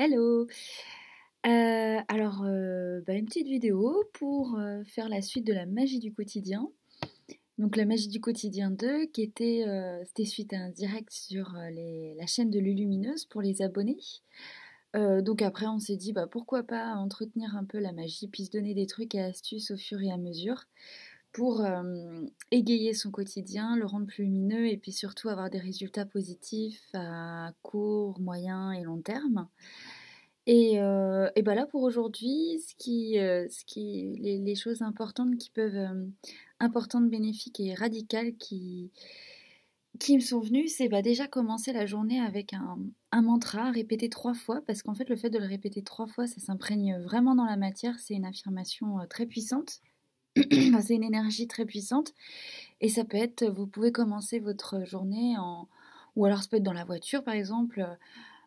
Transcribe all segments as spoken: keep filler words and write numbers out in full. Hello! Euh, alors, euh, bah, une petite vidéo pour euh, faire la suite de la magie du quotidien. Donc la magie du quotidien deux, qui était, euh, c'était suite à un direct sur les, la chaîne de Lulumineuse pour les abonnés. Euh, donc après, on s'est dit, bah, pourquoi pas entretenir un peu la magie, puis se donner des trucs et astuces au fur et à mesure pour euh, égayer son quotidien, le rendre plus lumineux et puis surtout avoir des résultats positifs à court, moyen et long terme. Et, euh, et ben là pour aujourd'hui, ce qui, euh, ce qui, les, les choses importantes qui peuvent, euh, importantes, bénéfiques et radicales qui, qui me sont venues, c'est bah, déjà commencer la journée avec un, un mantra répété trois fois, parce qu'en fait le fait de le répéter trois fois, ça s'imprègne vraiment dans la matière, c'est une affirmation euh, très puissante. C'est une énergie très puissante et ça peut être, vous pouvez commencer votre journée en, ou alors ça peut être dans la voiture par exemple,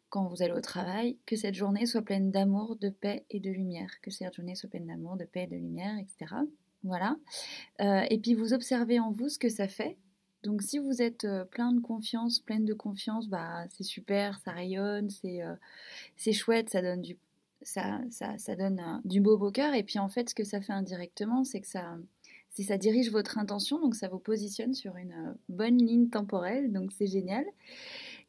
quand vous allez au travail, que cette journée soit pleine d'amour, de paix et de lumière, que cette journée soit pleine d'amour, de paix et de lumière, et cetera. Voilà. Euh, et puis vous observez en vous ce que ça fait. Donc si vous êtes plein de confiance, pleine de confiance, bah c'est super, ça rayonne, c'est euh, c'est chouette, ça donne du Ça, ça, ça donne un, du beau beau cœur. Et puis en fait ce que ça fait indirectement, c'est que ça, c'est, ça dirige votre intention, donc ça vous positionne sur une bonne ligne temporelle, donc c'est génial.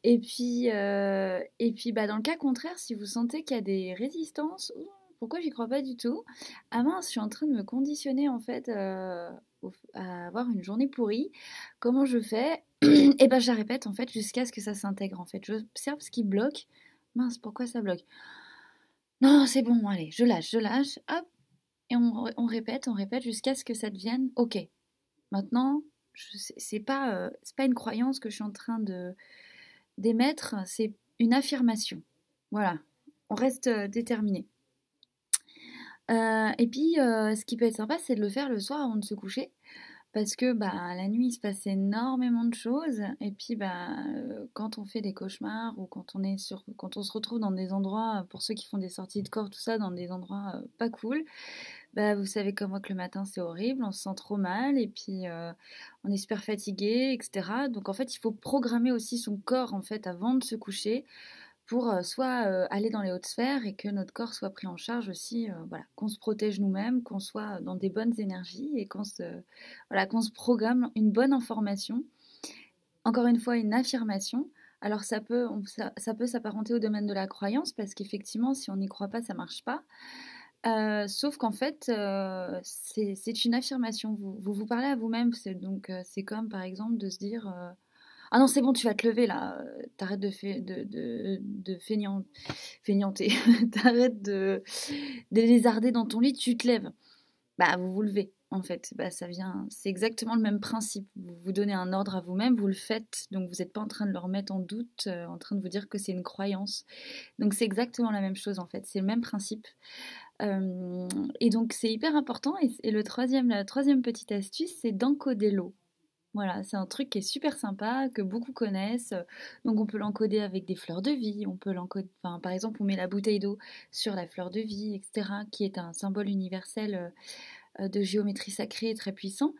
Et puis, euh, et puis bah, dans le cas contraire, si vous sentez qu'il y a des résistances, pourquoi j'y crois pas du tout, ah mince, je suis en train de me conditionner en fait euh, à avoir une journée pourrie, comment je fais? Et bah je la répète en fait jusqu'à ce que ça s'intègre en fait, j'observe ce qui bloque, mince pourquoi ça bloque? Non, c'est bon, allez, je lâche, je lâche, hop, et on, on répète, on répète jusqu'à ce que ça devienne ok. Maintenant, c'est pas, euh, c'est pas une croyance que je suis en train de d'émettre, c'est une affirmation. Voilà, on reste euh, déterminé. Euh, et puis, euh, ce qui peut être sympa, c'est de le faire le soir avant de se coucher, parce que bah, la nuit, il se passe énormément de choses, et puis bah, quand on fait des cauchemars, ou quand on, est sur, quand on se retrouve dans des endroits, pour ceux qui font des sorties de corps, tout ça, dans des endroits euh, pas cool, bah, vous savez comme moi que le matin c'est horrible, on se sent trop mal, et puis euh, on est super fatigué, et cetera. Donc en fait, il faut programmer aussi son corps en fait, avant de se coucher, pour euh, soit euh, aller dans les hautes sphères, et que notre corps soit pris en charge aussi, euh, voilà, qu'on se protège nous-mêmes, qu'on soit dans des bonnes énergies, et qu'on se, euh, voilà, qu'on se programme une bonne information, encore une fois une affirmation. Alors ça peut, on, ça, ça peut s'apparenter au domaine de la croyance, parce qu'effectivement si on n'y croit pas ça marche pas, euh, sauf qu'en fait euh, c'est, c'est une affirmation, vous vous, vous parlez à vous-même, c'est, donc euh, c'est comme par exemple de se dire... Euh, ah non, c'est bon, tu vas te lever là, t'arrêtes de, fai- de, de, de fainéant, fainéanter, t'arrêtes de, de lézarder dans ton lit, tu te lèves. Bah, vous vous levez, en fait. Bah, ça vient, c'est exactement le même principe. Vous vous donnez un ordre à vous-même, vous le faites, donc vous n'êtes pas en train de le remettre en doute, euh, en train de vous dire que c'est une croyance. Donc, c'est exactement la même chose, en fait, c'est le même principe. Euh, et donc, c'est hyper important. Et, et le troisième, la troisième petite astuce, c'est d'encoder l'eau. Voilà, c'est un truc qui est super sympa, que beaucoup connaissent. Donc on peut l'encoder avec des fleurs de vie, on peut l'encoder, enfin, par exemple on met la bouteille d'eau sur la fleur de vie, et cetera, qui est un symbole universel de géométrie sacrée très puissant.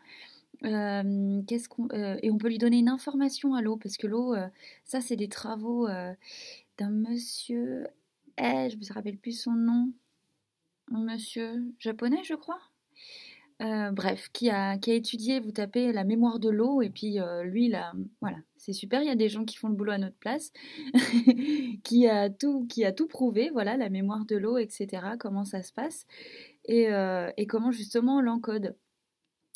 Euh, qu'est-ce qu'on, euh, et on peut lui donner une information à l'eau, parce que l'eau, euh, ça c'est des travaux euh, d'un monsieur, eh, je ne me rappelle plus son nom, un monsieur japonais je crois. Euh, bref, qui a, qui a étudié, vous tapez la mémoire de l'eau, et puis euh, lui, là, voilà, c'est super, il y a des gens qui font le boulot à notre place, qui, a tout, qui a tout prouvé, voilà, la mémoire de l'eau, et cetera, comment ça se passe, et, euh, et comment justement on l'encode.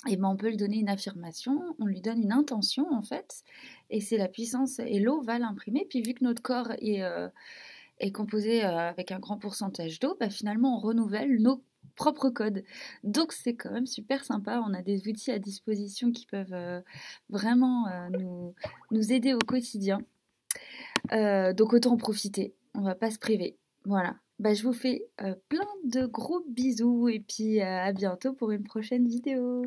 Et ben on peut lui donner une affirmation, on lui donne une intention, en fait, et c'est la puissance, et l'eau va l'imprimer, puis vu que notre corps est, euh, est composé euh, avec un grand pourcentage d'eau, ben finalement on renouvelle nos propre code. Donc c'est quand même super sympa, on a des outils à disposition qui peuvent euh, vraiment euh, nous, nous aider au quotidien. Euh, donc autant en profiter, on va pas se priver. Voilà, bah, je vous fais euh, plein de gros bisous et puis euh, à bientôt pour une prochaine vidéo.